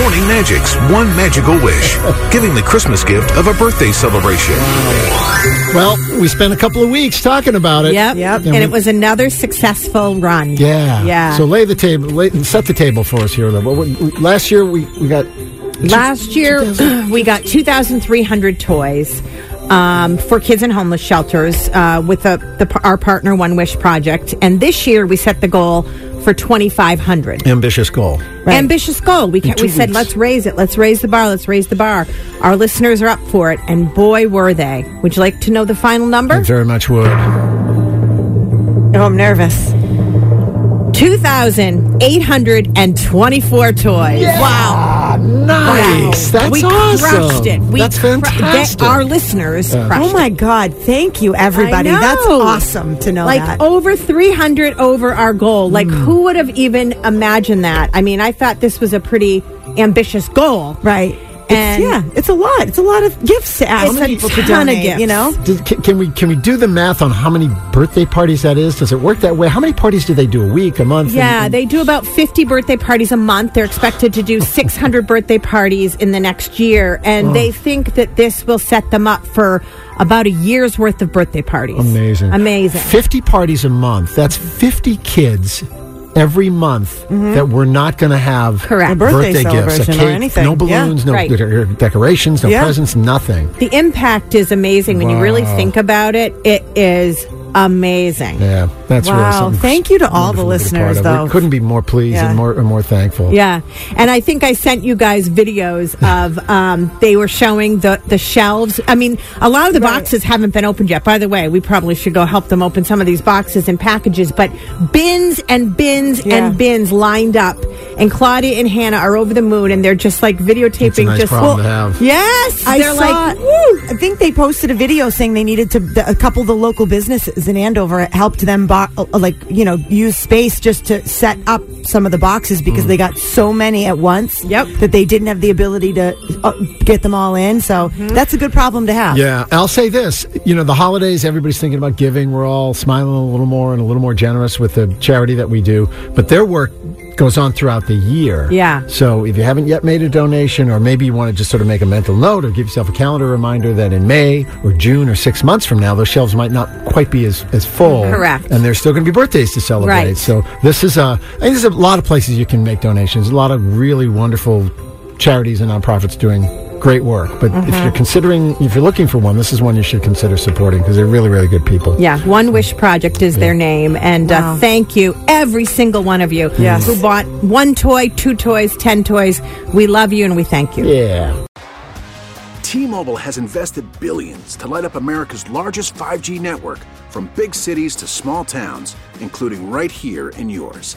Morning Magic's One Magical Wish, giving the Christmas gift of a birthday celebration. Well, we spent a couple of weeks talking about it. Yep. And it was another successful run. Yeah. So set the table for us here. Last year we got 2,300 toys for kids in homeless shelters with our partner One Wish Project, and this year we set the goal for 2,500. Ambitious goal. Right. Ambitious goal. We said, let's raise it. Let's raise the bar. Let's raise the bar. Our listeners are up for it, and boy, were they. Would you like to know the final number? I very much would. Oh, I'm nervous. 2,824 toys. Yeah! Wow. Nice. Wow. That's awesome. We crushed it. That's fantastic. Our listeners crushed it. Oh, my God. Thank you, everybody. That's awesome to know that. Like, over 300 over our goal. Like, who would have even imagined that? I mean, I thought this was a pretty ambitious goal. Right. It's a lot. It's a lot of gifts to ask. It's a ton of gifts. You know, can we do the math on how many birthday parties that is? Does it work that way? How many parties do they do a week, a month? Yeah, they do about 50 birthday parties a month. They're expected to do 600 birthday parties in the next year, and they think that this will set them up for about a year's worth of birthday parties. Amazing. 50 parties a month. That's 50 kids every month that we're not going to have birthday gifts, a cake, or anything. No balloons, no decorations, no presents, nothing. The impact is amazing when you really think about it. It is amazing. Yeah, that's really something. Thank you to all the listeners, though. We couldn't be more pleased and more thankful. Yeah, and I think I sent you guys videos of they were showing the shelves. I mean, a lot of the boxes haven't been opened yet. By the way, we probably should go help them open some of these boxes and packages, but bins and bins and bins lined up, and Claudia and Hannah are over the moon, and they're just like videotaping. It's a nice problem to have. Yes, I think they posted a video saying they needed to a couple of the local businesses in Andover helped them use space just to set up some of the boxes because they got so many at once that they didn't have the ability to get them all in. So that's a good problem to have. Yeah, I'll say this. You know, the holidays, everybody's thinking about giving. We're all smiling a little more and a little more generous with the charity that we do. But their work goes on throughout the year. Yeah. So if you haven't yet made a donation, or maybe you want to just sort of make a mental note or give yourself a calendar reminder that in May or June or 6 months from now, those shelves might not quite be as full. Correct. And there's still going to be birthdays to celebrate. Right. So there's a lot of places you can make donations. A lot of really wonderful charities and nonprofits doing great work. But if you're looking for one, this is one you should consider supporting because they're really, really good people. Yeah. One Wish Project is their name. And thank you, every single one of you who bought one toy, two toys, 10 toys. We love you and we thank you. Yeah. T-Mobile has invested billions to light up America's largest 5G network, from big cities to small towns, including right here in yours.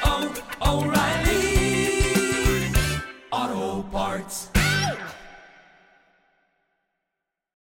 O'Reilly Auto Parts.